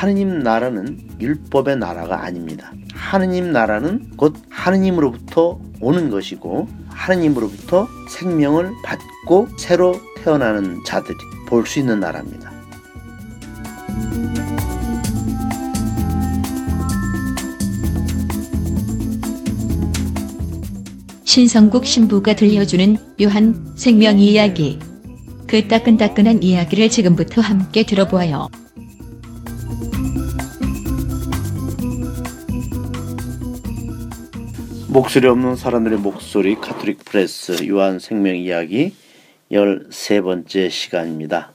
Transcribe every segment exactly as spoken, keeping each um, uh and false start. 하느님 나라는 율법의 나라가 아닙니다. 하느님 나라는 곧 하느님으로부터 오는 것이고 하느님으로부터 생명을 받고 새로 태어나는 자들이 볼 수 있는 나라입니다. 신성국 신부가 들려주는 묘한 생명이야기, 그 따끈따끈한 이야기를 지금부터 함께 들어보아요. 목소리 없는 사람들의 목소리, 가톨릭 프레스 요한 생명이야기 열세 번째 시간입니다.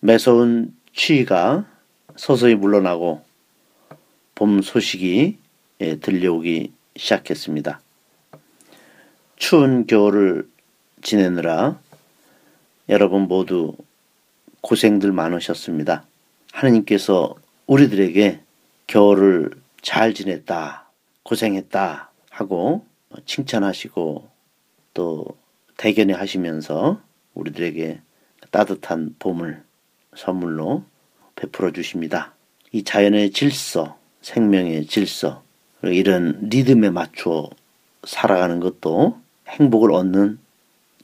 매서운 추위가 서서히 물러나고 봄 소식이 들려오기 시작했습니다. 추운 겨울을 지내느라 여러분 모두 고생들 많으셨습니다. 하느님께서 우리들에게 겨울을 잘 지냈다, 고생했다 하고 칭찬하시고 또 대견해 하시면서 우리들에게 따뜻한 봄을 선물로 베풀어 주십니다. 이 자연의 질서, 생명의 질서, 이런 리듬에 맞추어 살아가는 것도 행복을 얻는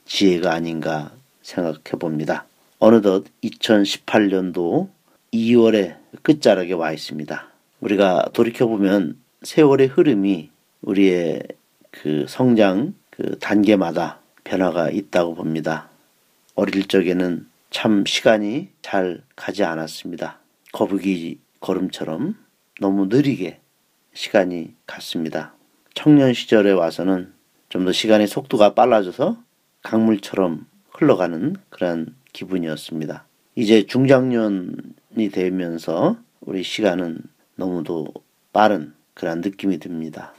지혜가 아닌가 생각해 봅니다. 어느덧 이천십팔 년도 이월의 끝자락에 와 있습니다. 우리가 돌이켜보면 세월의 흐름이 우리의 그 성장 그 단계마다 변화가 있다고 봅니다. 어릴 적에는 참 시간이 잘 가지 않았습니다. 거북이 걸음처럼 너무 느리게 시간이 갔습니다. 청년 시절에 와서는 좀 더 시간의 속도가 빨라져서 강물처럼 흘러가는 그런 기분이었습니다. 이제 중장년이 되면서 우리 시간은 너무도 빠른 그런 느낌이 듭니다.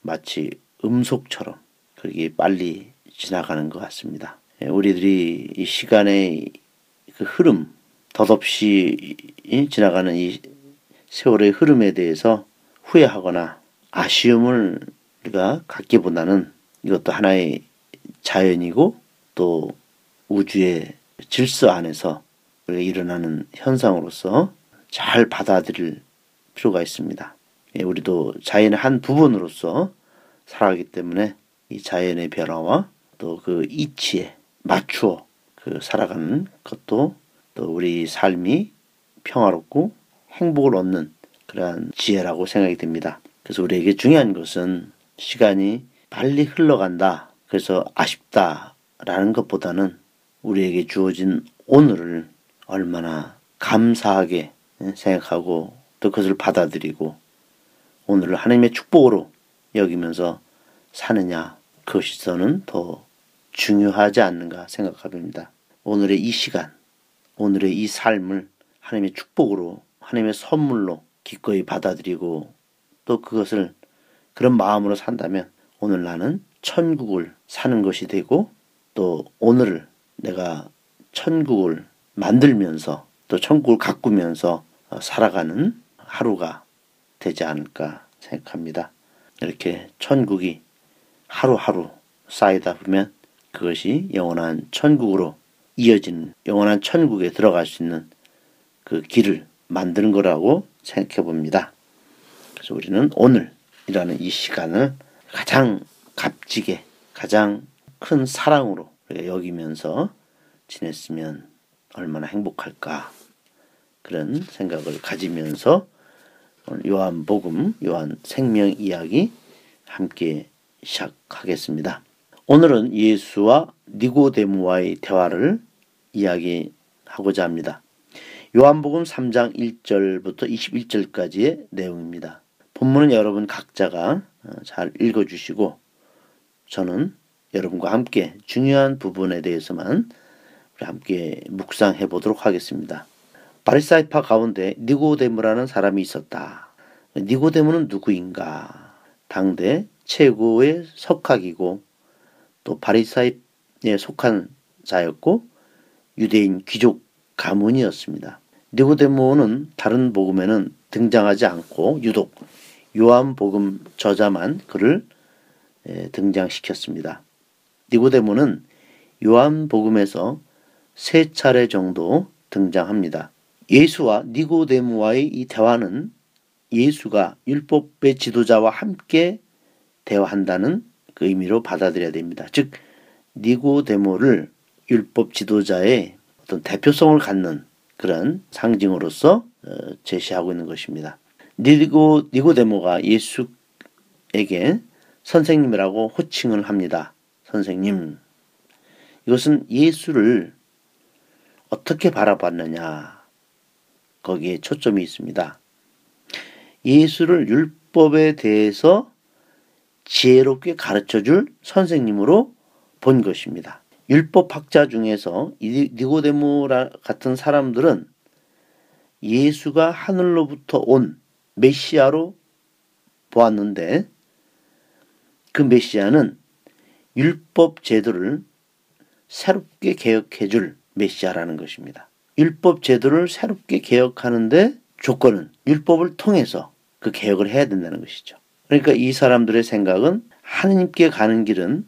마치 음속처럼 그렇게 빨리 지나가는 것 같습니다. 우리들이 이 시간의 그 흐름, 덧없이 지나가는 이 세월의 흐름에 대해서 후회하거나 아쉬움을 우리가 갖기보다는 이것도 하나의 자연이고 또 우주의 질서 안에서 우리가 일어나는 현상으로서 잘 받아들일 필요가 있습니다. 예, 우리도 자연의 한 부분으로서 살아가기 때문에 이 자연의 변화와 또 그 이치에 맞추어 그 살아가는 것도 또 우리 삶이 평화롭고 행복을 얻는 그러한 지혜라고 생각이 됩니다. 그래서 우리에게 중요한 것은 시간이 빨리 흘러간다, 그래서 아쉽다라는 것보다는 우리에게 주어진 오늘을 얼마나 감사하게 생각하고 또 그것을 받아들이고 오늘을 하나님의 축복으로 여기면서 사느냐, 그것이 저는 더 중요하지 않는가 생각합니다. 오늘의 이 시간, 오늘의 이 삶을 하나님의 축복으로, 하나님의 선물로 기꺼이 받아들이고 또 그것을 그런 마음으로 산다면 오늘 나는 천국을 사는 것이 되고 또 오늘을 내가 천국을 만들면서 또 천국을 가꾸면서 살아가는 하루가 되지 않을까 생각합니다. 이렇게 천국이 하루하루 쌓이다 보면 그것이 영원한 천국으로 이어지는, 영원한 천국에 들어갈 수 있는 그 길을 만드는 거라고 생각해 봅니다. 그래서 우리는 오늘이라는 이 시간을 가장 값지게, 가장 큰 사랑으로 여기면서 지냈으면 얼마나 행복할까, 그런 생각을 가지면서 요한복음, 요한 생명 이야기 함께 시작하겠습니다. 오늘은 예수와 니고데모와의 대화를 이야기하고자 합니다. 요한복음 삼 장 일 절부터 이십일 절까지의 내용입니다. 본문은 여러분 각자가 잘 읽어주시고 저는 여러분과 함께 중요한 부분에 대해서만 우리 함께 묵상해 보도록 하겠습니다. 바리사이파 가운데 니고데모라는 사람이 있었다. 니고데모는 누구인가? 당대 최고의 석학이고 또 바리사이에 속한 자였고 유대인 귀족 가문이었습니다. 니고데모는 다른 복음에는 등장하지 않고 유독 요한복음 저자만 그를 등장시켰습니다. 니고데모는 요한복음에서 세 차례 정도 등장합니다. 예수와 니고데모와의 이 대화는 예수가 율법의 지도자와 함께 대화한다는 그 의미로 받아들여야 됩니다. 즉 니고데모를 율법 지도자의 어떤 대표성을 갖는 그런 상징으로서 제시하고 있는 것입니다. 니고, 니고데모가 예수에게 선생님이라고 호칭을 합니다. 선생님. 이것은 예수를 어떻게 바라봤느냐, 거기에 초점이 있습니다. 예수를 율법에 대해서 지혜롭게 가르쳐줄 선생님으로 본 것입니다. 율법학자 중에서 니고데모 같은 사람들은 예수가 하늘로부터 온 메시아로 보았는데, 그 메시아는 율법 제도를 새롭게 개혁해줄 메시아라는 것입니다. 율법 제도를 새롭게 개혁하는데 조건은 율법을 통해서 그 개혁을 해야 된다는 것이죠. 그러니까 이 사람들의 생각은 하나님께 가는 길은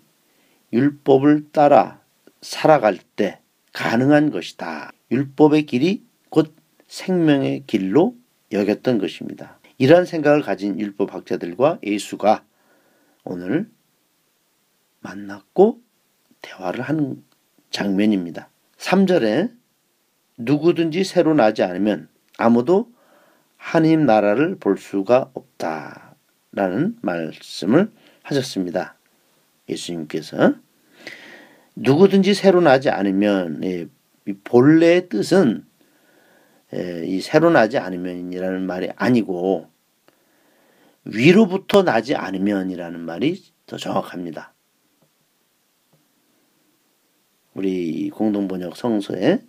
율법을 따라 살아갈 때 가능한 것이다. 율법의 길이 곧 생명의 길로 여겼던 것입니다. 이러한 생각을 가진 율법학자들과 예수가 오늘 만났고 대화를 한 장면입니다. 삼 절에 누구든지 새로 나지 않으면 아무도 하나님 나라를 볼 수가 없다 라는 말씀을 하셨습니다. 예수님께서 누구든지 새로 나지 않으면, 본래의 뜻은 이 새로 나지 않으면이라는 말이 아니고 위로부터 나지 않으면이라는 말이 더 정확합니다. 우리 공동번역 성서에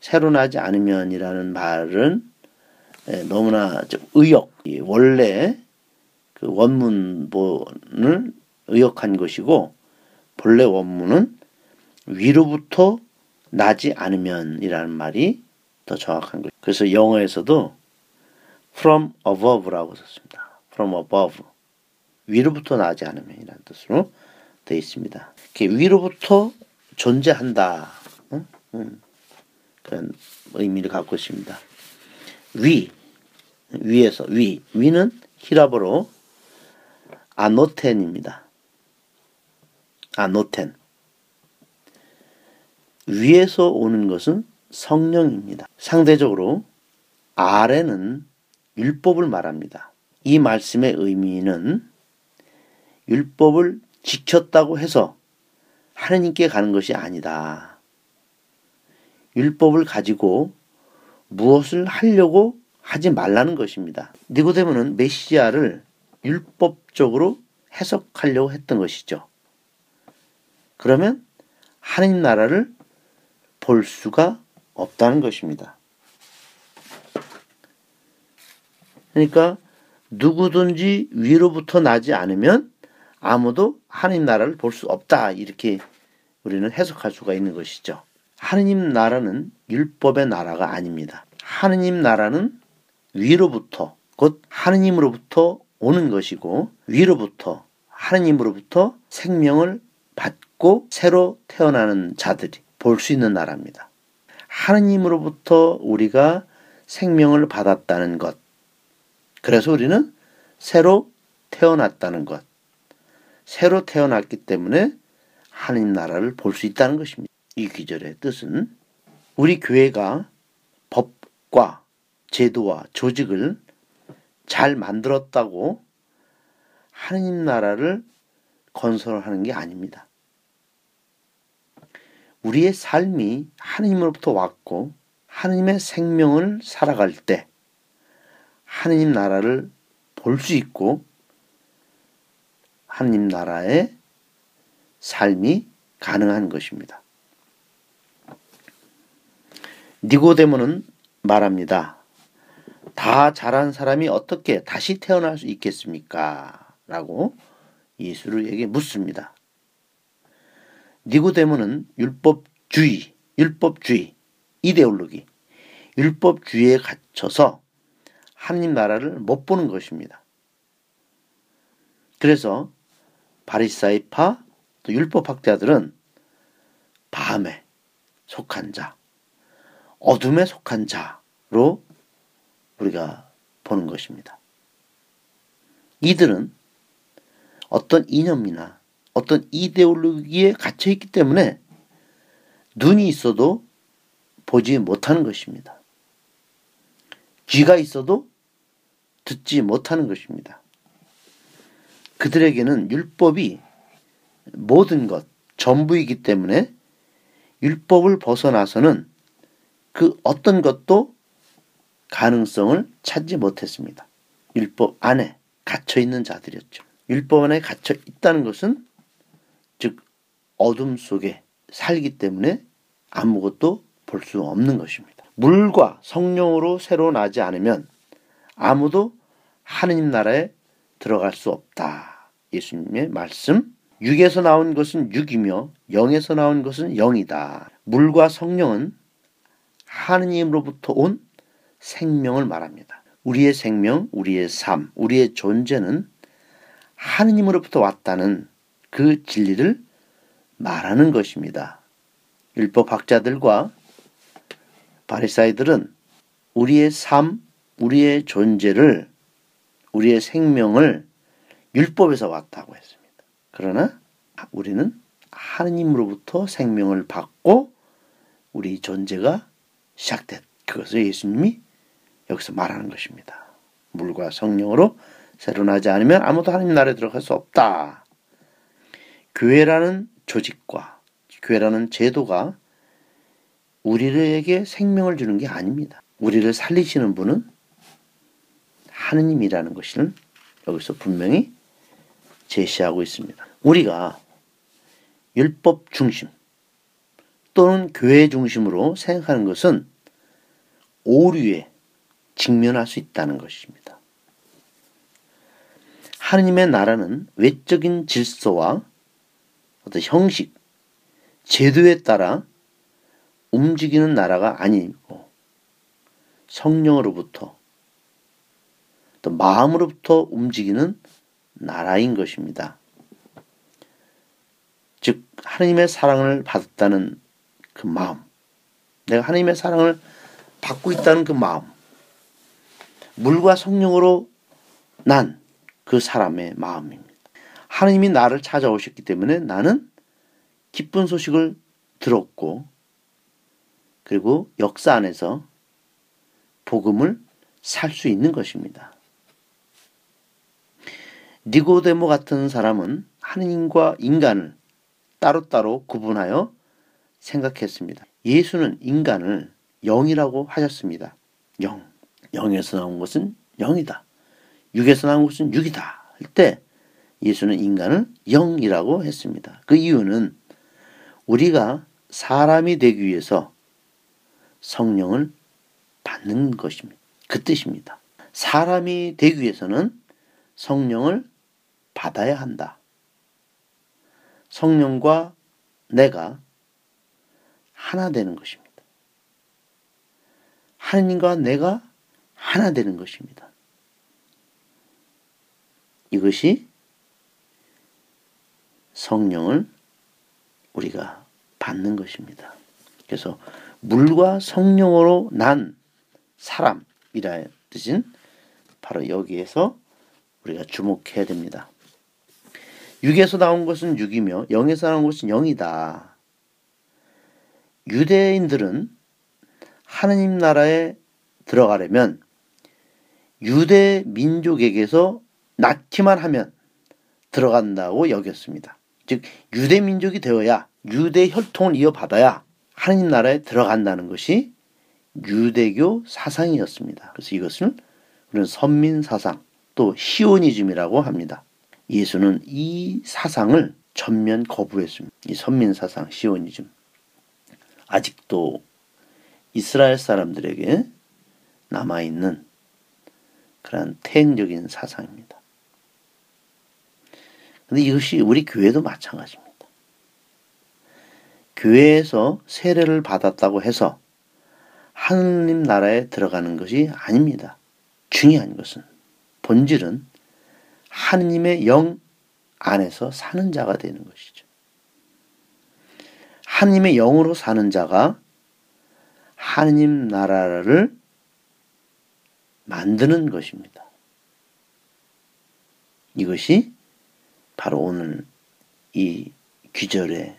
새로 나지 않으면이라는 말은 너무나 의역, 원래 그 원문본을 의역한 것이고, 본래 원문은 위로부터 나지 않으면이라는 말이 더 정확한 것입니다. 그래서 영어에서도 from above라고 썼습니다. from above, 위로부터 나지 않으면이라는 뜻으로 되어 있습니다. 이렇게 위로부터 존재한다, 응? 응. 그런 의미를 갖고 있습니다. 위, 위에서 위, 위는 히라보로 아노텐입니다. 아노텐. 위에서 오는 것은 성령입니다. 상대적으로 아래는 율법을 말합니다. 이 말씀의 의미는 율법을 지켰다고 해서 하나님께 가는 것이 아니다. 율법을 가지고 무엇을 하려고 하지 말라는 것입니다. 니고데모는 메시아를 율법적으로 해석하려고 했던 것이죠. 그러면 하나님 나라를 볼 수가 없다는 것입니다. 그러니까 누구든지 위로부터 나지 않으면 아무도 하나님 나라를 볼 수 없다, 이렇게 우리는 해석할 수가 있는 것이죠. 하나님 나라는 율법의 나라가 아닙니다. 하나님 나라는 위로부터, 곧 하나님으로부터 오는 것이고, 위로부터, 하나님으로부터 생명을 받고 새로 태어나는 자들이 볼 수 있는 나라입니다. 하나님으로부터 우리가 생명을 받았다는 것, 그래서 우리는 새로 태어났다는 것, 새로 태어났기 때문에 하나님 나라를 볼 수 있다는 것입니다. 이 기절의 뜻은 우리 교회가 법과 제도와 조직을 잘 만들었다고 하나님 나라를 건설하는 게 아닙니다. 우리의 삶이 하나님으로부터 왔고 하나님의 생명을 살아갈 때 하나님 나라를 볼 수 있고 하나님 나라의 삶이 가능한 것입니다. 니고데모는 말합니다. 다 자란 사람이 어떻게 다시 태어날 수 있겠습니까? 라고 예수에게 묻습니다. 니고데모는 율법주의, 율법주의, 이데올로기, 율법주의에 갇혀서 하나님 나라를 못 보는 것입니다. 그래서 바리사이파, 또 율법학자들은 밤에 속한 자, 어둠에 속한 자라고 로 우리가 보는 것입니다. 이들은 어떤 이념이나 어떤 이데올로기에 갇혀있기 때문에 눈이 있어도 보지 못하는 것입니다. 귀가 있어도 듣지 못하는 것입니다. 그들에게는 율법이 모든 것, 전부이기 때문에 율법을 벗어나서는 그 어떤 것도 가능성을 찾지 못했습니다. 율법 안에 갇혀있는 자들이었죠. 율법 안에 갇혀있다는 것은 즉 어둠 속에 살기 때문에 아무것도 볼 수 없는 것입니다. 물과 성령으로 새로 나지 않으면 아무도 하느님 나라에 들어갈 수 없다. 예수님의 말씀. 육에서 나온 것은 육이며 영에서 나온 것은 영이다. 물과 성령은 하느님으로부터 온 생명을 말합니다. 우리의 생명, 우리의 삶, 우리의 존재는 하느님으로부터 왔다는 그 진리를 말하는 것입니다. 율법학자들과 바리사이들은 우리의 삶, 우리의 존재를, 우리의 생명을 율법에서 왔다고 했습니다. 그러나 우리는 하느님으로부터 생명을 받고 우리 존재가 시작됐다. 그것을 예수님이 여기서 말하는 것입니다. 물과 성령으로 새로 나지 않으면 아무도 하느님 나라에 들어갈 수 없다. 교회라는 조직과 교회라는 제도가 우리에게 생명을 주는 게 아닙니다. 우리를 살리시는 분은 하느님이라는 것을 여기서 분명히 제시하고 있습니다. 우리가 율법 중심 또는 교회 중심으로 생각하는 것은 오류에 직면할 수 있다는 것입니다. 하느님의 나라는 외적인 질서와 어떤 형식, 제도에 따라 움직이는 나라가 아니고 성령으로부터 또 마음으로부터 움직이는 나라인 것입니다. 즉 하느님의 사랑을 받았다는 그 마음, 내가 하느님의 사랑을 받고 있다는 그 마음, 물과 성령으로 난 그 사람의 마음입니다. 하느님이 나를 찾아오셨기 때문에 나는 기쁜 소식을 들었고 그리고 역사 안에서 복음을 살 수 있는 것입니다. 니코데모 같은 사람은 하느님과 인간을 따로따로 구분하여 생각했습니다. 예수는 인간을 영이라고 하셨습니다. 영. 영에서 나온 것은 영이다. 육에서 나온 것은 육이다. 할 때 예수는 인간을 영이라고 했습니다. 그 이유는 우리가 사람이 되기 위해서 성령을 받는 것입니다. 그 뜻입니다. 사람이 되기 위해서는 성령을 받아야 한다. 성령과 내가 하나 되는 것입니다. 하느님과 내가 하나 되는 것입니다. 이것이 성령을 우리가 받는 것입니다. 그래서 물과 성령으로 난 사람이라는 뜻은 바로 여기에서 우리가 주목해야 됩니다. 육에서 나온 것은 육이며 영에서 나온 것은 영이다. 유대인들은 하느님 나라에 들어가려면 유대 민족에게서 낳기만 하면 들어간다고 여겼습니다. 즉 유대 민족이 되어야 유대 혈통을 이어받아야 하느님 나라에 들어간다는 것이 유대교 사상이었습니다. 그래서 이것을 우리는 선민 사상 또 시오니즘이라고 합니다. 예수는 이 사상을 전면 거부했습니다. 이 선민 사상, 시오니즘. 아직도 이스라엘 사람들에게 남아있는 그런 태행적인 사상입니다. 그런데 이것이 우리 교회도 마찬가지입니다. 교회에서 세례를 받았다고 해서 하느님 나라에 들어가는 것이 아닙니다. 중요한 것은 본질은 하느님의 영 안에서 사는 자가 되는 것이죠. 하느님의 영으로 사는 자가 하느님 나라를 만드는 것입니다. 이것이 바로 오늘 이 귀절의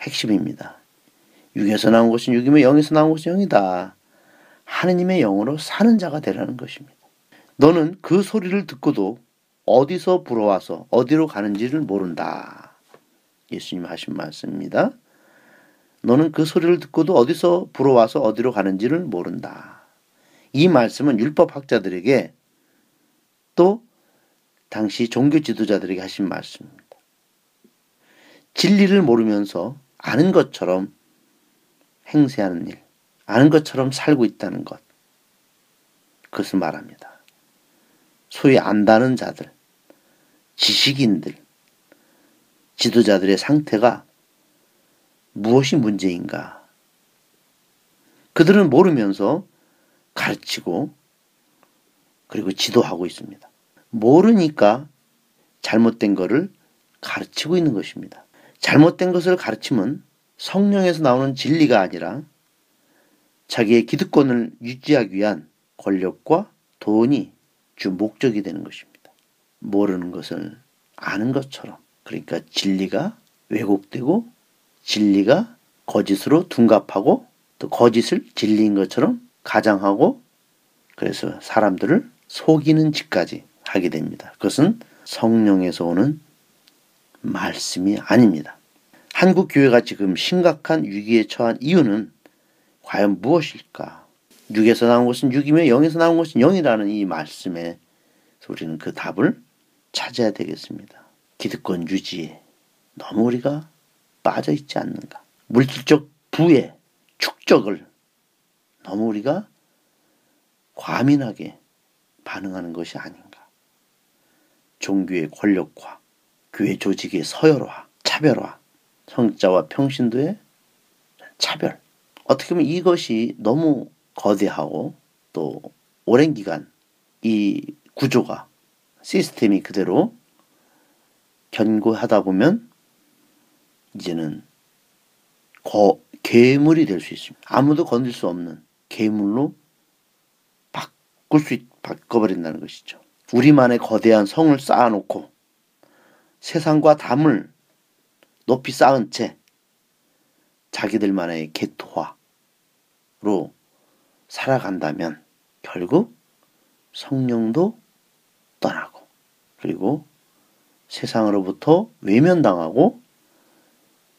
핵심입니다. 육에서 나온 것은 육이며 영에서 나온 것은 영이다. 하느님의 영으로 사는 자가 되라는 것입니다. 너는 그 소리를 듣고도 어디서 불어와서 어디로 가는지를 모른다. 예수님 하신 말씀입니다. 너는 그 소리를 듣고도 어디서 불어와서 어디로 가는지를 모른다. 이 말씀은 율법학자들에게 또 당시 종교 지도자들에게 하신 말씀입니다. 진리를 모르면서 아는 것처럼 행세하는 일, 아는 것처럼 살고 있다는 것, 그것을 말합니다. 소위 안다는 자들, 지식인들, 지도자들의 상태가 무엇이 문제인가? 그들은 모르면서 가르치고 그리고 지도하고 있습니다. 모르니까 잘못된 것을 가르치고 있는 것입니다. 잘못된 것을 가르치면 성령에서 나오는 진리가 아니라 자기의 기득권을 유지하기 위한 권력과 돈이 주 목적이 되는 것입니다. 모르는 것을 아는 것처럼, 그러니까 진리가 왜곡되고 진리가 거짓으로 둔갑하고 또 거짓을 진리인 것처럼 가장하고 그래서 사람들을 속이는 짓까지 하게 됩니다. 그것은 성령에서 오는 말씀이 아닙니다. 한국 교회가 지금 심각한 위기에 처한 이유는 과연 무엇일까? 육에서 나온 것은 육이며 영에서 나온 것은 영이라는 이 말씀에 우리는 그 답을 찾아야 되겠습니다. 기득권 유지에 너무 우리가 빠져 있지 않는가? 물질적 부의 축적을 너무 우리가 과민하게 반응하는 것이 아닌가? 종교의 권력화, 교회 조직의 서열화, 차별화, 성직자와 평신도의 차별. 어떻게 보면 이것이 너무 거대하고 또 오랜 기간 이 구조가 시스템이 그대로 견고하다 보면 이제는 거, 괴물이 될 수 있습니다. 아무도 건들 수 없는 괴물로 바꿀 수, 바꿔버린다는 것이죠. 우리만의 거대한 성을 쌓아놓고 세상과 담을 높이 쌓은 채 자기들만의 개토화로 살아간다면 결국 성령도 떠나고 그리고 세상으로부터 외면당하고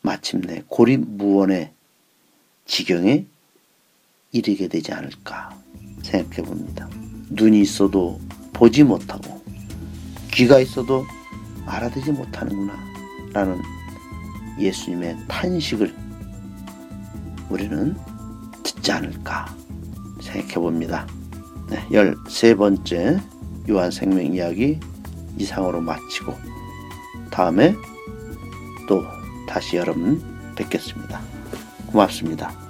마침내 고립무원의 지경에 이르게 되지 않을까 생각해 봅니다. 눈이 있어도 보지 못하고 귀가 있어도 알아듣지 못하는구나 라는 예수님의 탄식을 우리는 듣지 않을까 생각해 봅니다. 네, 열세 번째 요한 생명 이야기 이상으로 마치고 다음에 또 다시 여러분 뵙겠습니다. 고맙습니다.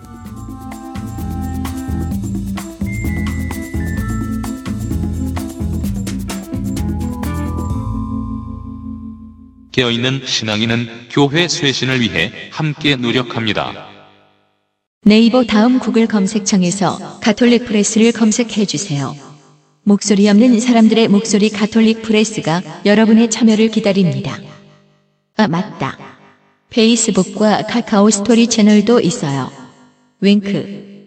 깨어있는 신앙인은 교회 쇄신을 위해 함께 노력합니다. 네이버 다음 구글 검색창에서 가톨릭 프레스를 검색해주세요. 목소리 없는 사람들의 목소리 가톨릭 프레스가 여러분의 참여를 기다립니다. 아 맞다. 페이스북과 카카오 스토리 채널도 있어요. 윙크.